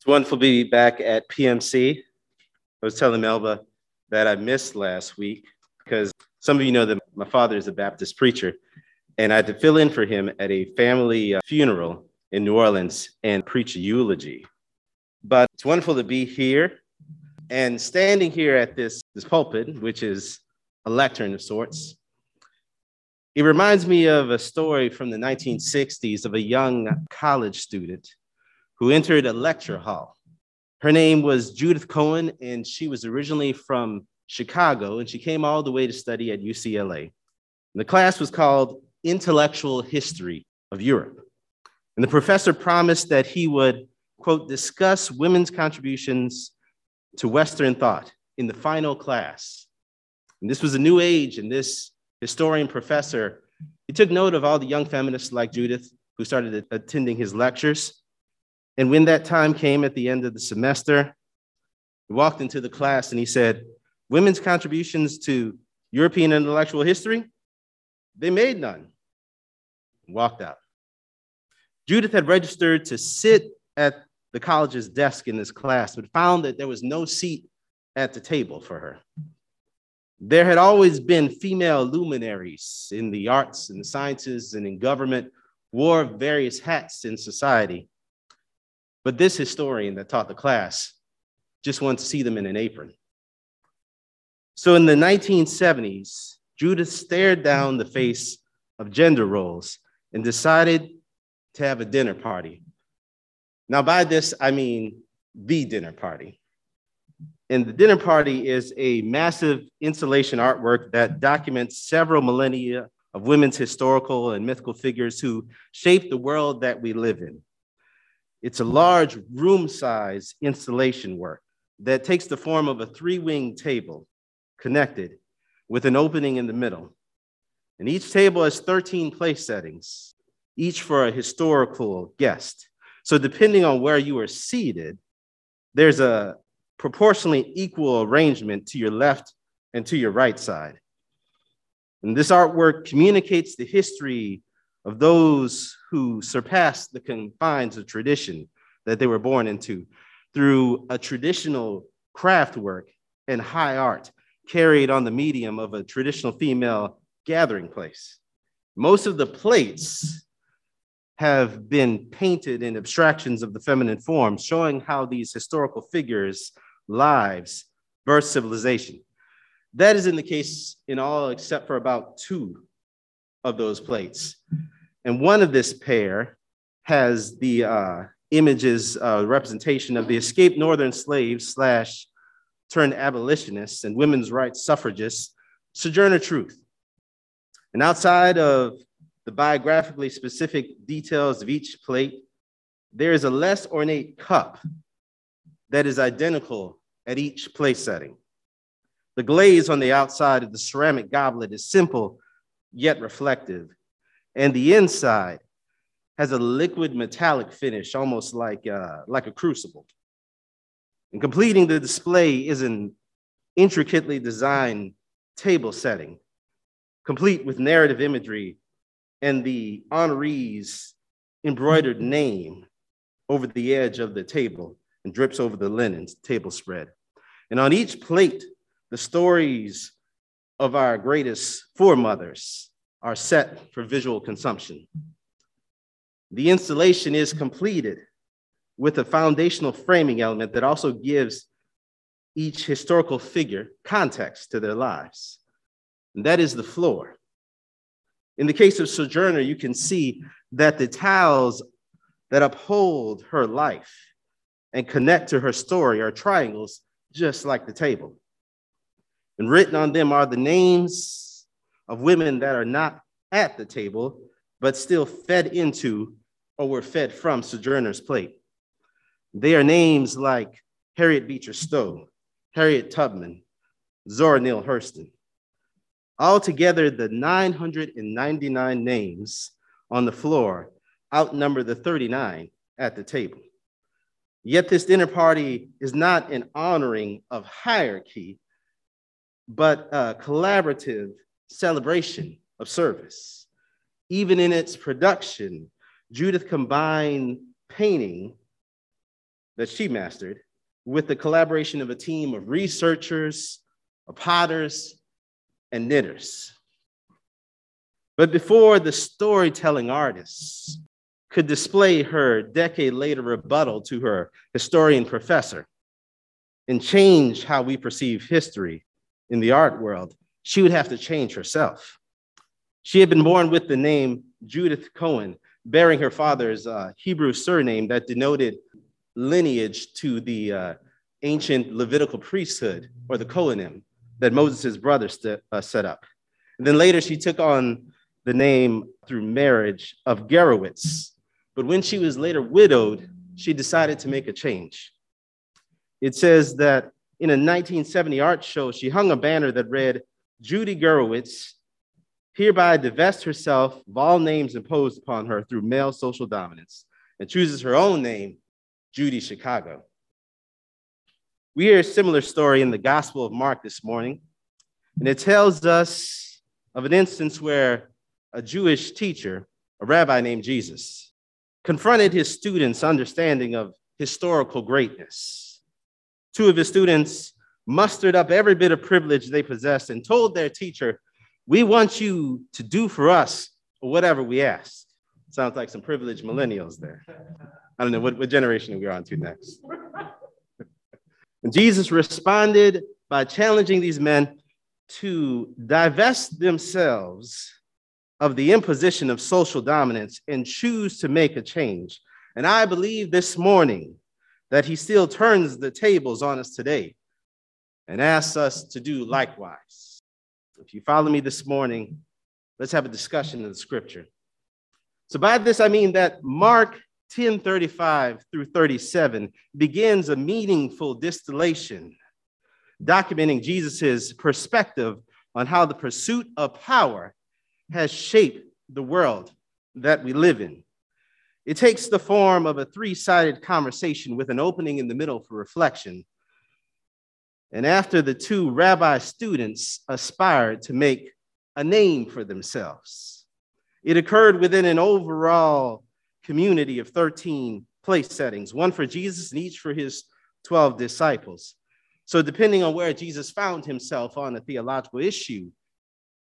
It's wonderful to be back at PMC. I was telling Melba that I missed last week because some of you know that my father is a Baptist preacher, and I had to fill in for him at a family funeral in New Orleans and preach a eulogy. But it's wonderful to be here and standing here at this pulpit, which is a lectern of sorts. It reminds me of a story from the 1960s of a young college student who entered a lecture hall. Her name was Judith Cohen, and she was originally from Chicago, and she came all the way to study at UCLA. And the class was called Intellectual History of Europe. And the professor promised that he would, quote, discuss women's contributions to Western thought in the final class. And this was a new age, and this historian professor, he took note of all the young feminists like Judith who started attending his lectures. And when that time came at the end of the semester, he walked into the class and he said, "Women's contributions to European intellectual history? They made none," and walked out. Judith had registered to sit at the college's desk in this class, but found that there was no seat at the table for her. There had always been female luminaries in the arts and the sciences and in government, wore various hats in society. But this historian that taught the class just wanted to see them in an apron. So in the 1970s, Judith stared down the face of gender roles and decided to have a dinner party. Now by this, I mean the dinner party. And the dinner party is a massive installation artwork that documents several millennia of women's historical and mythical figures who shaped the world that we live in. It's a large room-size installation work that takes the form of a three-winged table connected with an opening in the middle. And each table has 13 place settings, each for a historical guest. So depending on where you are seated, there's a proportionally equal arrangement to your left and to your right side. And this artwork communicates the history of those who surpassed the confines of tradition that they were born into through a traditional craft work and high art carried on the medium of a traditional female gathering place. Most of the plates have been painted in abstractions of the feminine form, showing how these historical figures' lives birthed civilization. That isn't the case in all except for about two of those plates. And one of this pair has the images, representation of the escaped northern slaves / turned abolitionists and women's rights suffragists, Sojourner Truth. And outside of the biographically specific details of each plate, there is a less ornate cup that is identical at each place setting. The glaze on the outside of the ceramic goblet is simple yet reflective, and the inside has a liquid metallic finish, almost like a crucible. And completing the display is an intricately designed table setting, complete with narrative imagery and the honoree's embroidered name over the edge of the table and drips over the linen table spread. And on each plate, the stories of our greatest foremothers are set for visual consumption. The installation is completed with a foundational framing element that also gives each historical figure context to their lives. And that is the floor. In the case of Sojourner, you can see that the tiles that uphold her life and connect to her story are triangles, just like the table. And written on them are the names of women that are not at the table, but still fed into or were fed from Sojourner's plate. They are names like Harriet Beecher Stowe, Harriet Tubman, Zora Neale Hurston. Altogether, the 999 names on the floor outnumber the 39 at the table. Yet this dinner party is not an honoring of hierarchy, but a collaborative celebration of service. Even in its production, Judith combined painting that she mastered with the collaboration of a team of researchers, of potters, and knitters. But before the storytelling artists could display her decade-later rebuttal to her historian professor and change how we perceive history in the art world, she would have to change herself. She had been born with the name Judith Cohen, bearing her father's Hebrew surname that denoted lineage to the ancient Levitical priesthood, or the Kohenim, that Moses' brother set up. And then later she took on the name through marriage of Gerowitz. But when she was later widowed, she decided to make a change. It says that in a 1970 art show, she hung a banner that read, "Judy Gerowitz hereby divests herself of all names imposed upon her through male social dominance and chooses her own name, Judy Chicago." We hear a similar story in the Gospel of Mark this morning, and it tells us of an instance where a Jewish teacher, a rabbi named Jesus, confronted his students' understanding of historical greatness. Two of his students mustered up every bit of privilege they possessed and told their teacher, "We want you to do for us whatever we ask." Sounds like some privileged millennials there. I don't know what generation we're on to next. And Jesus responded by challenging these men to divest themselves of the imposition of social dominance and choose to make a change. And I believe this morning that he still turns the tables on us today and asks us to do likewise. If you follow me this morning, let's have a discussion of the scripture. So by this, I mean that Mark 10:35 through 37 begins a meaningful distillation, documenting Jesus's perspective on how the pursuit of power has shaped the world that we live in. It takes the form of a three-sided conversation with an opening in the middle for reflection. And after the two rabbi students aspired to make a name for themselves, it occurred within an overall community of 13 place settings, one for Jesus and each for his 12 disciples. So depending on where Jesus found himself on a theological issue,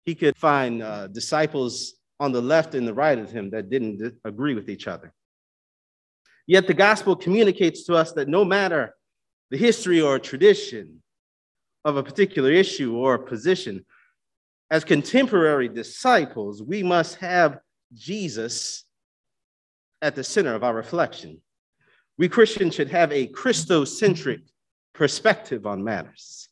he could find disciples on the left and the right of him that didn't agree with each other. Yet the gospel communicates to us that no matter the history or tradition of a particular issue or position, as contemporary disciples, we must have Jesus at the center of our reflection. We Christians should have a Christocentric perspective on matters.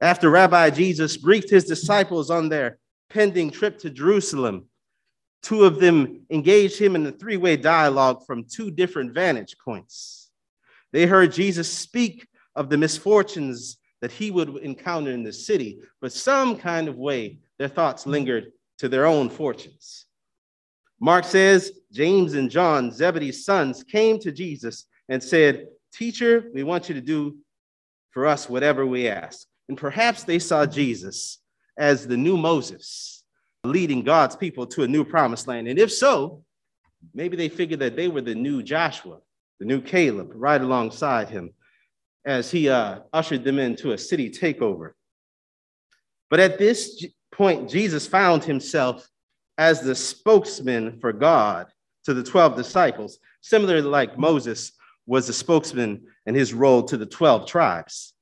After Rabbi Jesus briefed his disciples on their pending trip to Jerusalem, two of them engaged him in a three-way dialogue from two different vantage points. They heard Jesus speak of the misfortunes that he would encounter in the city, but some kind of way their thoughts lingered to their own fortunes. Mark says, James and John, Zebedee's sons, came to Jesus and said, "Teacher, we want you to do for us whatever we ask." And perhaps they saw Jesus as the new Moses, leading God's people to a new promised land. And if so, maybe they figured that they were the new Joshua, the new Caleb, right alongside him as he ushered them into a city takeover. But at this point, Jesus found himself as the spokesman for God to the 12 disciples, similarly like Moses was the spokesman and his role to the 12 tribes.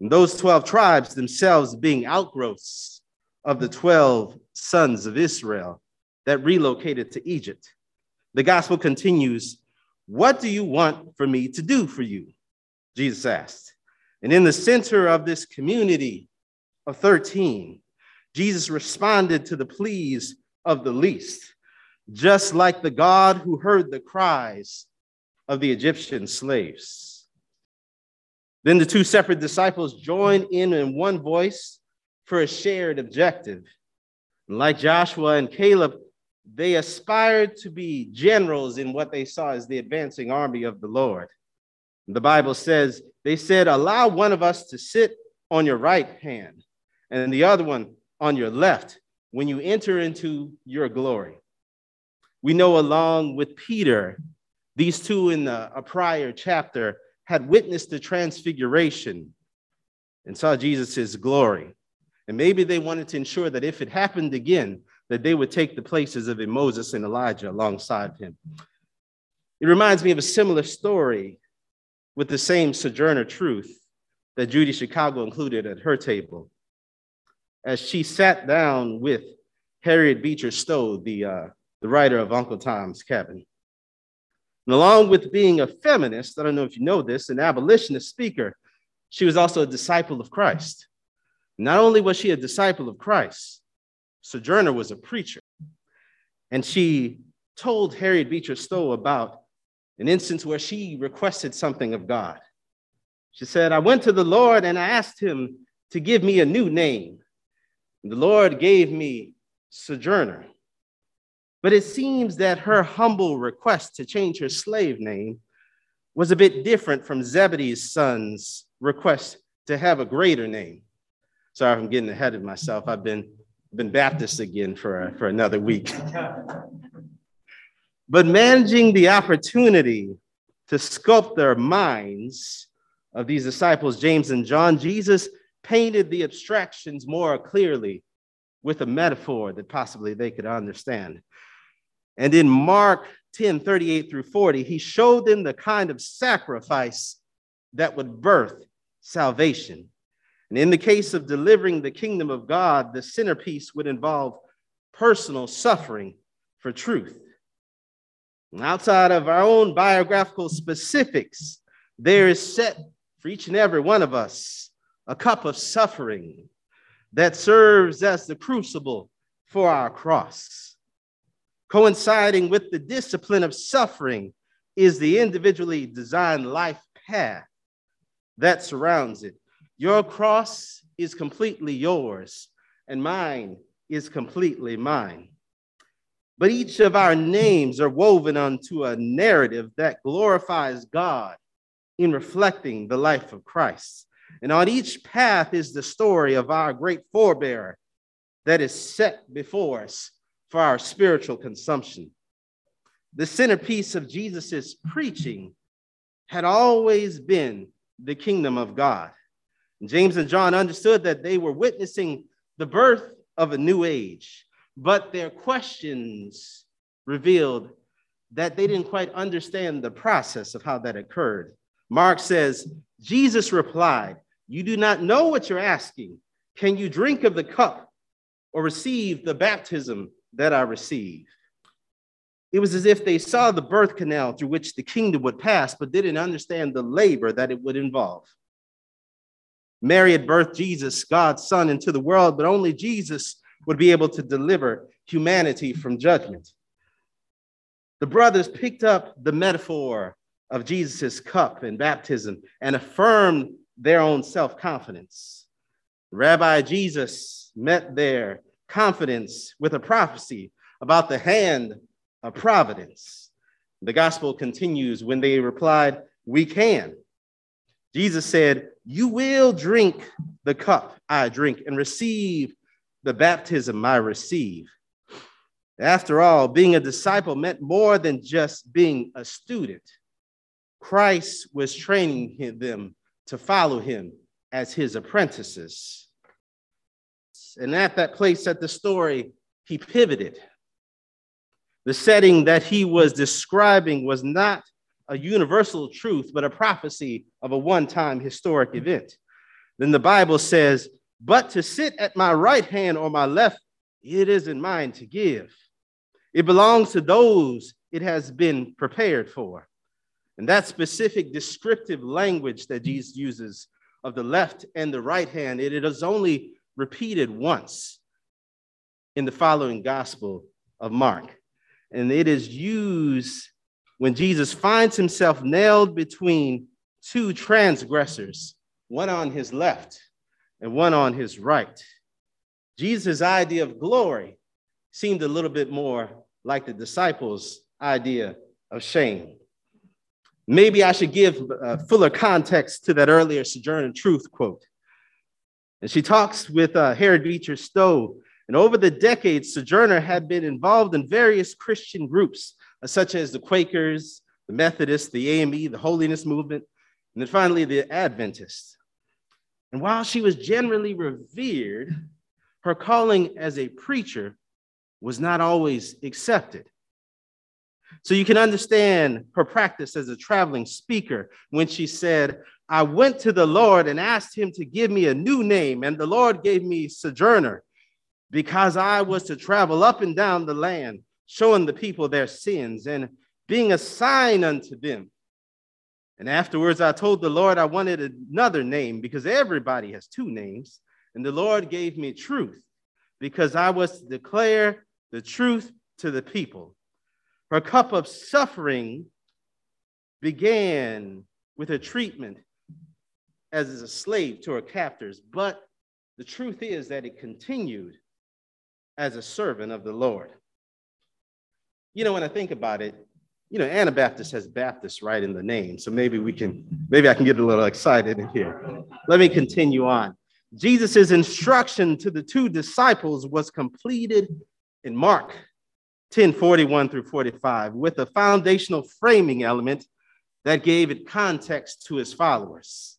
And those 12 tribes themselves being outgrowths of the 12 sons of Israel that relocated to Egypt. The gospel continues, "What do you want for me to do for you?" Jesus asked. And in the center of this community of 13, Jesus responded to the pleas of the least, just like the God who heard the cries of the Egyptian slaves. Then the two separate disciples joined in one voice for a shared objective. And like Joshua and Caleb, they aspired to be generals in what they saw as the advancing army of the Lord. The Bible says, they said, "Allow one of us to sit on your right hand and the other one on your left when you enter into your glory." We know along with Peter These two in a prior chapter had witnessed the transfiguration and saw Jesus's glory. And maybe they wanted to ensure that if it happened again, that they would take the places of Moses and Elijah alongside him. It reminds me of a similar story with the same Sojourner Truth that Judy Chicago included at her table. As she sat down with Harriet Beecher Stowe, the writer of Uncle Tom's Cabin. And along with being a feminist, I don't know if you know this, an abolitionist speaker, she was also a disciple of Christ. Not only was she a disciple of Christ, Sojourner was a preacher. And she told Harriet Beecher Stowe about an instance where she requested something of God. She said, I went to the Lord and I asked him to give me a new name. And the Lord gave me Sojourner. But it seems that her humble request to change her slave name was a bit different from Zebedee's son's request to have a greater name. Sorry if I'm getting ahead of myself. I've been Baptist again for another week. But managing the opportunity to sculpt their minds of these disciples, James and John, Jesus painted the abstractions more clearly with a metaphor that possibly they could understand. And in Mark 10:38 through 40, he showed them the kind of sacrifice that would birth salvation. And in the case of delivering the kingdom of God, the centerpiece would involve personal suffering for truth. And outside of our own biographical specifics, there is set for each and every one of us a cup of suffering that serves as the crucible for our cross. Coinciding with the discipline of suffering is the individually designed life path that surrounds it. Your cross is completely yours, and mine is completely mine. But each of our names are woven onto a narrative that glorifies God in reflecting the life of Christ. And on each path is the story of our great forebearer that is set before us for our spiritual consumption. The centerpiece of Jesus's preaching had always been the kingdom of God. James and John understood that they were witnessing the birth of a new age, but their questions revealed that they didn't quite understand the process of how that occurred. Mark says, Jesus replied, you do not know what you're asking. Can you drink of the cup or receive the baptism that I receive? It was as if they saw the birth canal through which the kingdom would pass, but didn't understand the labor that it would involve. Mary had birthed Jesus, God's son, into the world, but only Jesus would be able to deliver humanity from judgment. The brothers picked up the metaphor of Jesus's cup and baptism and affirmed their own self-confidence. Rabbi Jesus met their confidence with a prophecy about the hand of providence. The gospel continues when they replied, we can. Jesus said, you will drink the cup I drink and receive the baptism I receive. After all, being a disciple meant more than just being a student. Christ was training them to follow him as his apprentices. And at that place at the story, he pivoted. The setting that he was describing was not a universal truth, but a prophecy of a one-time historic event. Then the Bible says, but to sit at my right hand or my left, it isn't mine to give. It belongs to those it has been prepared for. And that specific descriptive language that Jesus uses of the left and the right hand, it is only repeated once in the following Gospel of Mark. And it is used when Jesus finds himself nailed between two transgressors, one on his left and one on his right. Jesus' idea of glory seemed a little bit more like the disciples' idea of shame. Maybe I should give fuller context to that earlier Sojourner Truth quote. And she talks with Harriet Beecher Stowe. And over the decades, Sojourner had been involved in various Christian groups, such as the Quakers, the Methodists, the AME, the Holiness Movement, and then finally the Adventists. And while she was generally revered, her calling as a preacher was not always accepted. So you can understand her practice as a traveling speaker when she said, I went to the Lord and asked him to give me a new name, and the Lord gave me Sojourner, because I was to travel up and down the land, showing the people their sins and being a sign unto them. And afterwards, I told the Lord I wanted another name, because everybody has two names. And the Lord gave me Truth, because I was to declare the truth to the people. Her cup of suffering began with her treatment as a slave to her captors, but the truth is that it continued as a servant of the Lord. You know, when I think about it, you know, Anabaptist has Baptist right in the name, so maybe I can get a little excited in here. Let me continue on. Jesus's instruction to the two disciples was completed in Mark 10:41 through 45 with a foundational framing element that gave it context to his followers.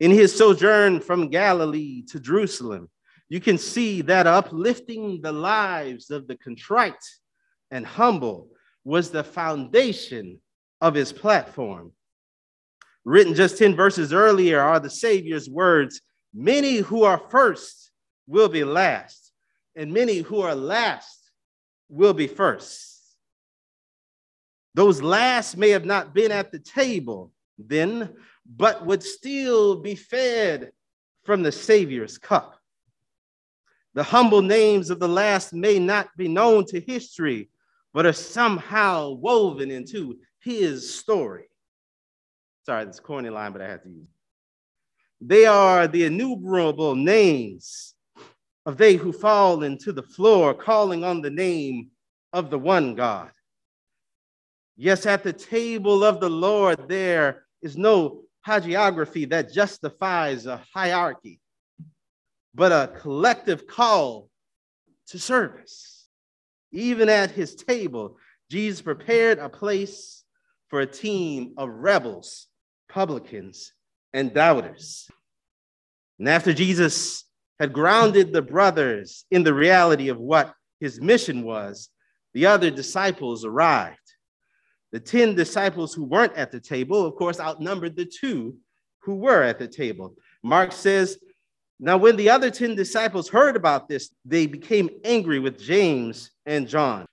In his sojourn from Galilee to Jerusalem, you can see that uplifting the lives of the contrite and humble was the foundation of his platform. Written just 10 verses earlier are the Savior's words, many who are first will be last, and many who are last will be first. Those last may have not been at the table then, but would still be fed from the Savior's cup. The humble names of the last may not be known to history, but are somehow woven into his story. Sorry, this corny line, but I have to use it. They are the innumerable names of they who fall into the floor, calling on the name of the one God. Yes, at the table of the Lord, there is no hagiography that justifies a hierarchy, but a collective call to service. Even at his table, Jesus prepared a place for a team of rebels, publicans, and doubters. And after Jesus had grounded the brothers in the reality of what his mission was, the other disciples arrived. The 10 disciples who weren't at the table, of course, outnumbered the 2 who were at the table. Mark says, now, when the other 10 disciples heard about this, they became angry with James and John.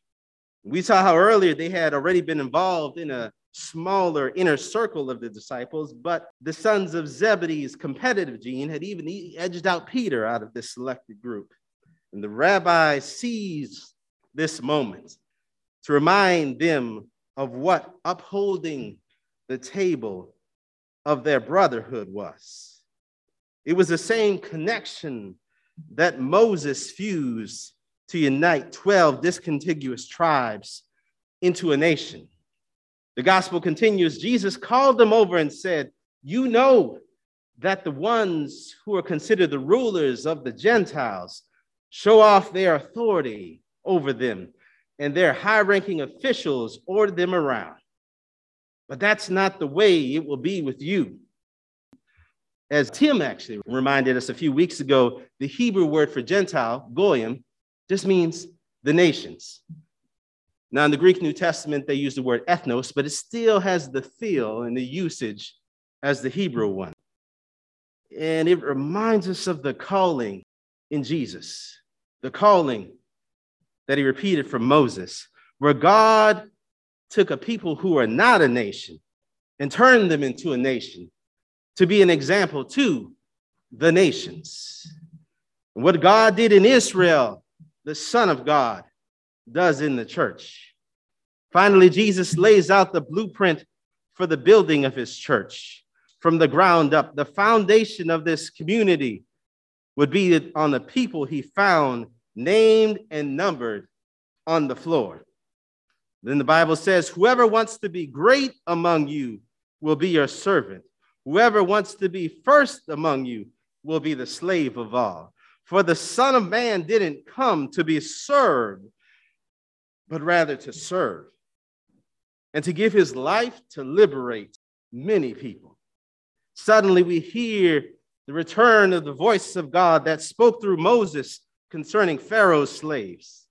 We saw how earlier they had already been involved in a smaller inner circle of the disciples, but the sons of Zebedee's competitive gene had even edged out Peter out of this selected group. And the rabbi seized this moment to remind them of what upholding the table of their brotherhood was. It was the same connection that Moses fused to unite 12 discontiguous tribes into a nation. The gospel continues. Jesus called them over and said, you know that the ones who are considered the rulers of the Gentiles show off their authority over them, and their high-ranking officials order them around. But that's not the way it will be with you. As Tim actually reminded us a few weeks ago, the Hebrew word for Gentile, goyim, just means the nations. Now, in the Greek New Testament, they use the word ethnos, but it still has the feel and the usage as the Hebrew one. And it reminds us of the calling in Jesus, the calling that he repeated from Moses, where God took a people who are not a nation and turned them into a nation, to be an example to the nations. What God did in Israel, the Son of God does in the church. Finally, Jesus lays out the blueprint for the building of his church from the ground up. The foundation of this community would be on the people he found, named and numbered on the floor. Then the Bible says, whoever wants to be great among you will be your servant. Whoever wants to be first among you will be the slave of all. For the Son of Man didn't come to be served, but rather to serve and to give his life to liberate many people. Suddenly we hear the return of the voice of God that spoke through Moses concerning Pharaoh's slaves.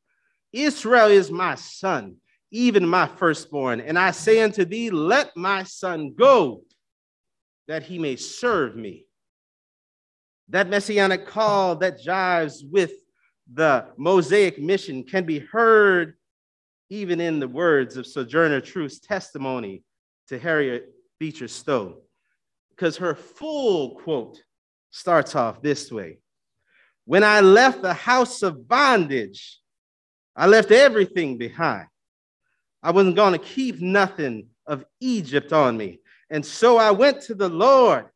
Israel is my son, even my firstborn. And I say unto thee, let my son go, that he may serve me. That messianic call that jives with the Mosaic mission can be heard even in the words of Sojourner Truth's testimony to Harriet Beecher Stowe, because her full quote starts off this way. When I left the house of bondage, I left everything behind. I wasn't going to keep nothing of Egypt on me. And so I went to the Lord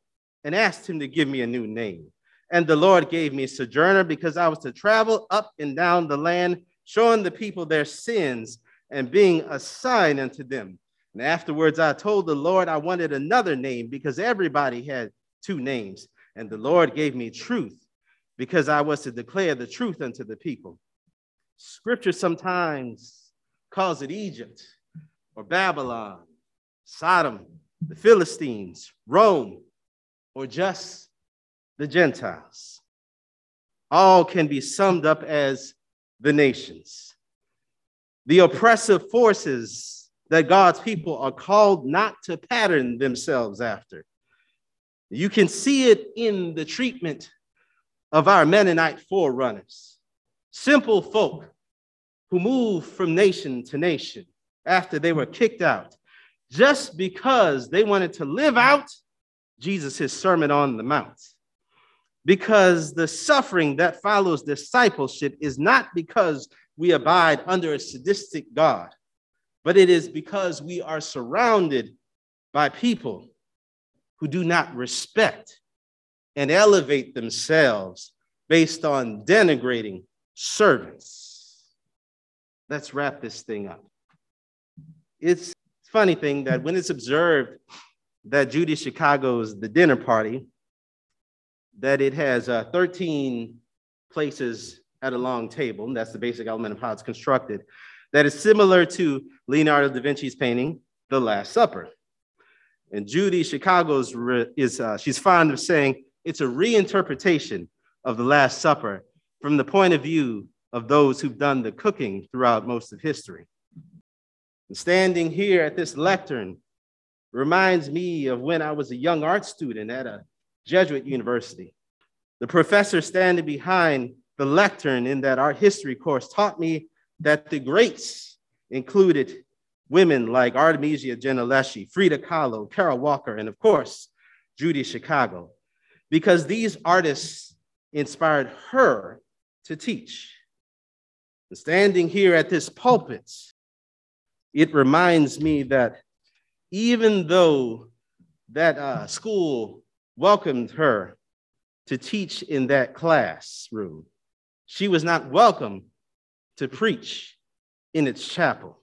and asked him to give me a new name. And the Lord gave me Sojourner because I was to travel up and down the land, showing the people their sins and being a sign unto them. And afterwards, I told the Lord I wanted another name because everybody had two names. And the Lord gave me Truth because I was to declare the truth unto the people. Scripture sometimes calls it Egypt or Babylon, Sodom, the Philistines, Rome, or just the Gentiles. All can be summed up as the nations. The oppressive forces that God's people are called not to pattern themselves after. You can see it in the treatment of our Mennonite forerunners. Simple folk who moved from nation to nation after they were kicked out just because they wanted to live out Jesus' Sermon on the Mount. Because the suffering that follows discipleship is not because we abide under a sadistic God, but it is because we are surrounded by people who do not respect and elevate themselves based on denigrating servants. Let's wrap this thing up. It's a funny thing that when it's observed that Judy Chicago's The Dinner Party, that it has 13 places at a long table, and that's the basic element of how it's constructed, that is similar to Leonardo da Vinci's painting, The Last Supper. And Judy Chicago's she's fond of saying it's a reinterpretation of The Last Supper from the point of view of those who've done the cooking throughout most of history. And standing here at this lectern reminds me of when I was a young art student at a Jesuit university. The professor standing behind the lectern in that art history course taught me that the greats included women like Artemisia Gentileschi, Frida Kahlo, Carol Walker, and of course, Judy Chicago, because these artists inspired her to teach. And standing here at this pulpit, it reminds me that even though that school welcomed her to teach in that classroom, she was not welcome to preach in its chapel.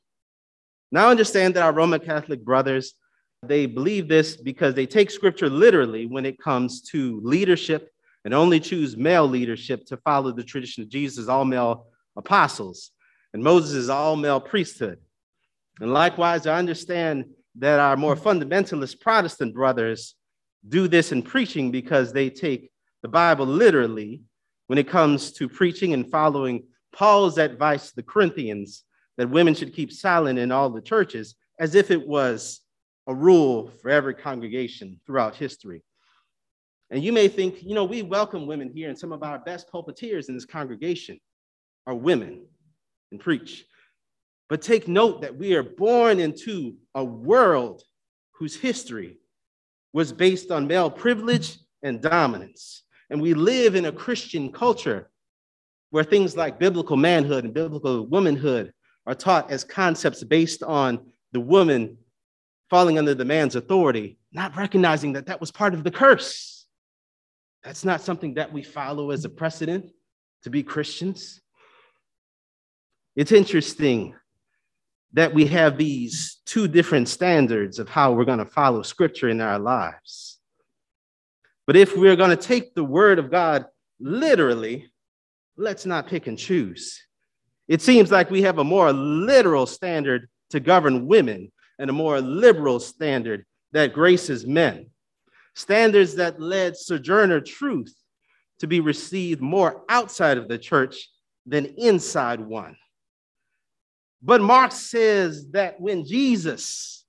Now I understand that our Roman Catholic brothers, they believe this because they take scripture literally when it comes to leadership and only choose male leadership to follow the tradition of Jesus' all-male apostles and Moses' all-male priesthood. And likewise, I understand that our more fundamentalist Protestant brothers do this in preaching because they take the Bible literally when it comes to preaching and following Paul's advice to the Corinthians that women should keep silent in all the churches, as if it was a rule for every congregation throughout history. And you may think, you know, we welcome women here, and some of our best pulpiteers in this congregation are women and preach. But take note that we are born into a world whose history was based on male privilege and dominance. And we live in a Christian culture where things like biblical manhood and biblical womanhood are taught as concepts based on the woman falling under the man's authority, not recognizing that that was part of the curse. That's not something that we follow as a precedent to be Christians. It's interesting that we have these two different standards of how we're going to follow scripture in our lives. But if we're going to take the word of God literally, let's not pick and choose. It seems like we have a more literal standard to govern women and a more liberal standard that graces men, standards that led Sojourner Truth to be received more outside of the church than inside one. But Mark says that when Jesus,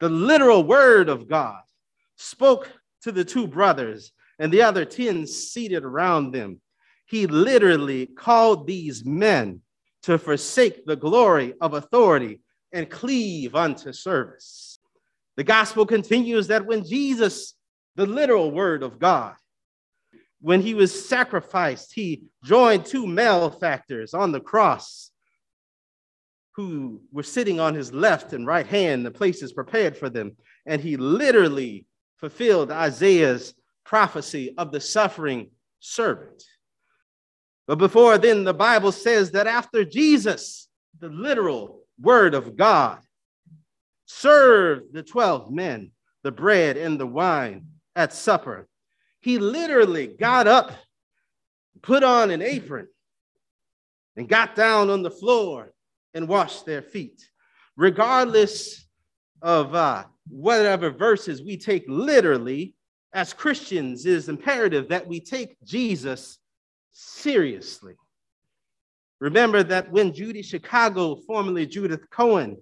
the literal word of God, spoke to the two brothers and the other 10 seated around them, he literally called these men to forsake the glory of authority and cleave unto service. The gospel continues that when Jesus, the literal word of God, when he was sacrificed, he joined two malefactors on the cross who were sitting on his left and right hand, the places prepared for them. And he literally fulfilled Isaiah's prophecy of the suffering servant. But before then, the Bible says that after Jesus, the literal word of God, served the 12 men the bread and the wine at supper, he literally got up, put on an apron, and got down on the floor and washed their feet. Regardless of whatever verses we take literally, as Christians, it is imperative that we take Jesus seriously. Remember that when Judy Chicago, formerly Judith Cohen,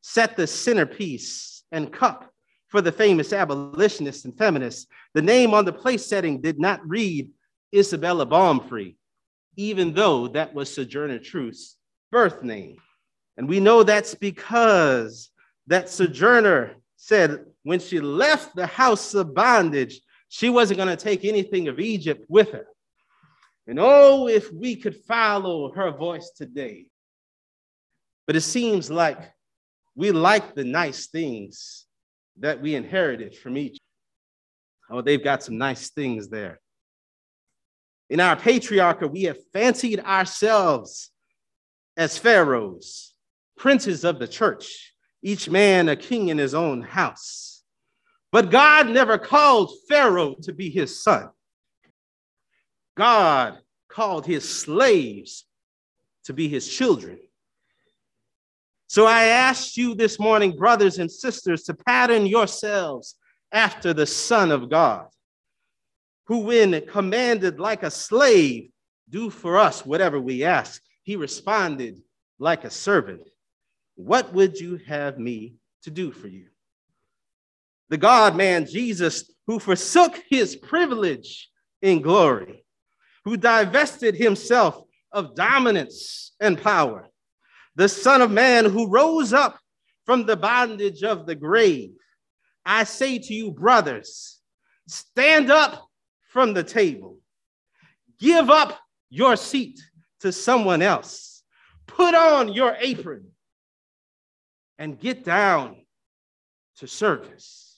set the centerpiece and cup for the famous abolitionists and feminists, the name on the place setting did not read Isabella Bomfrey, even though that was Sojourner Truth's birth name. And we know that's because that Sojourner said when she left the house of bondage, she wasn't going to take anything of Egypt with her. And oh, if we could follow her voice today. But it seems like we like the nice things that we inherited from Egypt. Oh, they've got some nice things there. In our patriarchal, we have fancied ourselves as pharaohs, princes of the church, each man a king in his own house. But God never called Pharaoh to be his son. God called his slaves to be his children. So I asked you this morning, brothers and sisters, to pattern yourselves after the Son of God, who, when commanded like a slave, do for us whatever we ask, he responded like a servant. What would you have me to do for you? The God-man Jesus, who forsook his privilege in glory, who divested himself of dominance and power, the Son of Man who rose up from the bondage of the grave. I say to you, brothers, stand up from the table. Give up your seat to someone else. Put on your apron and get down to service.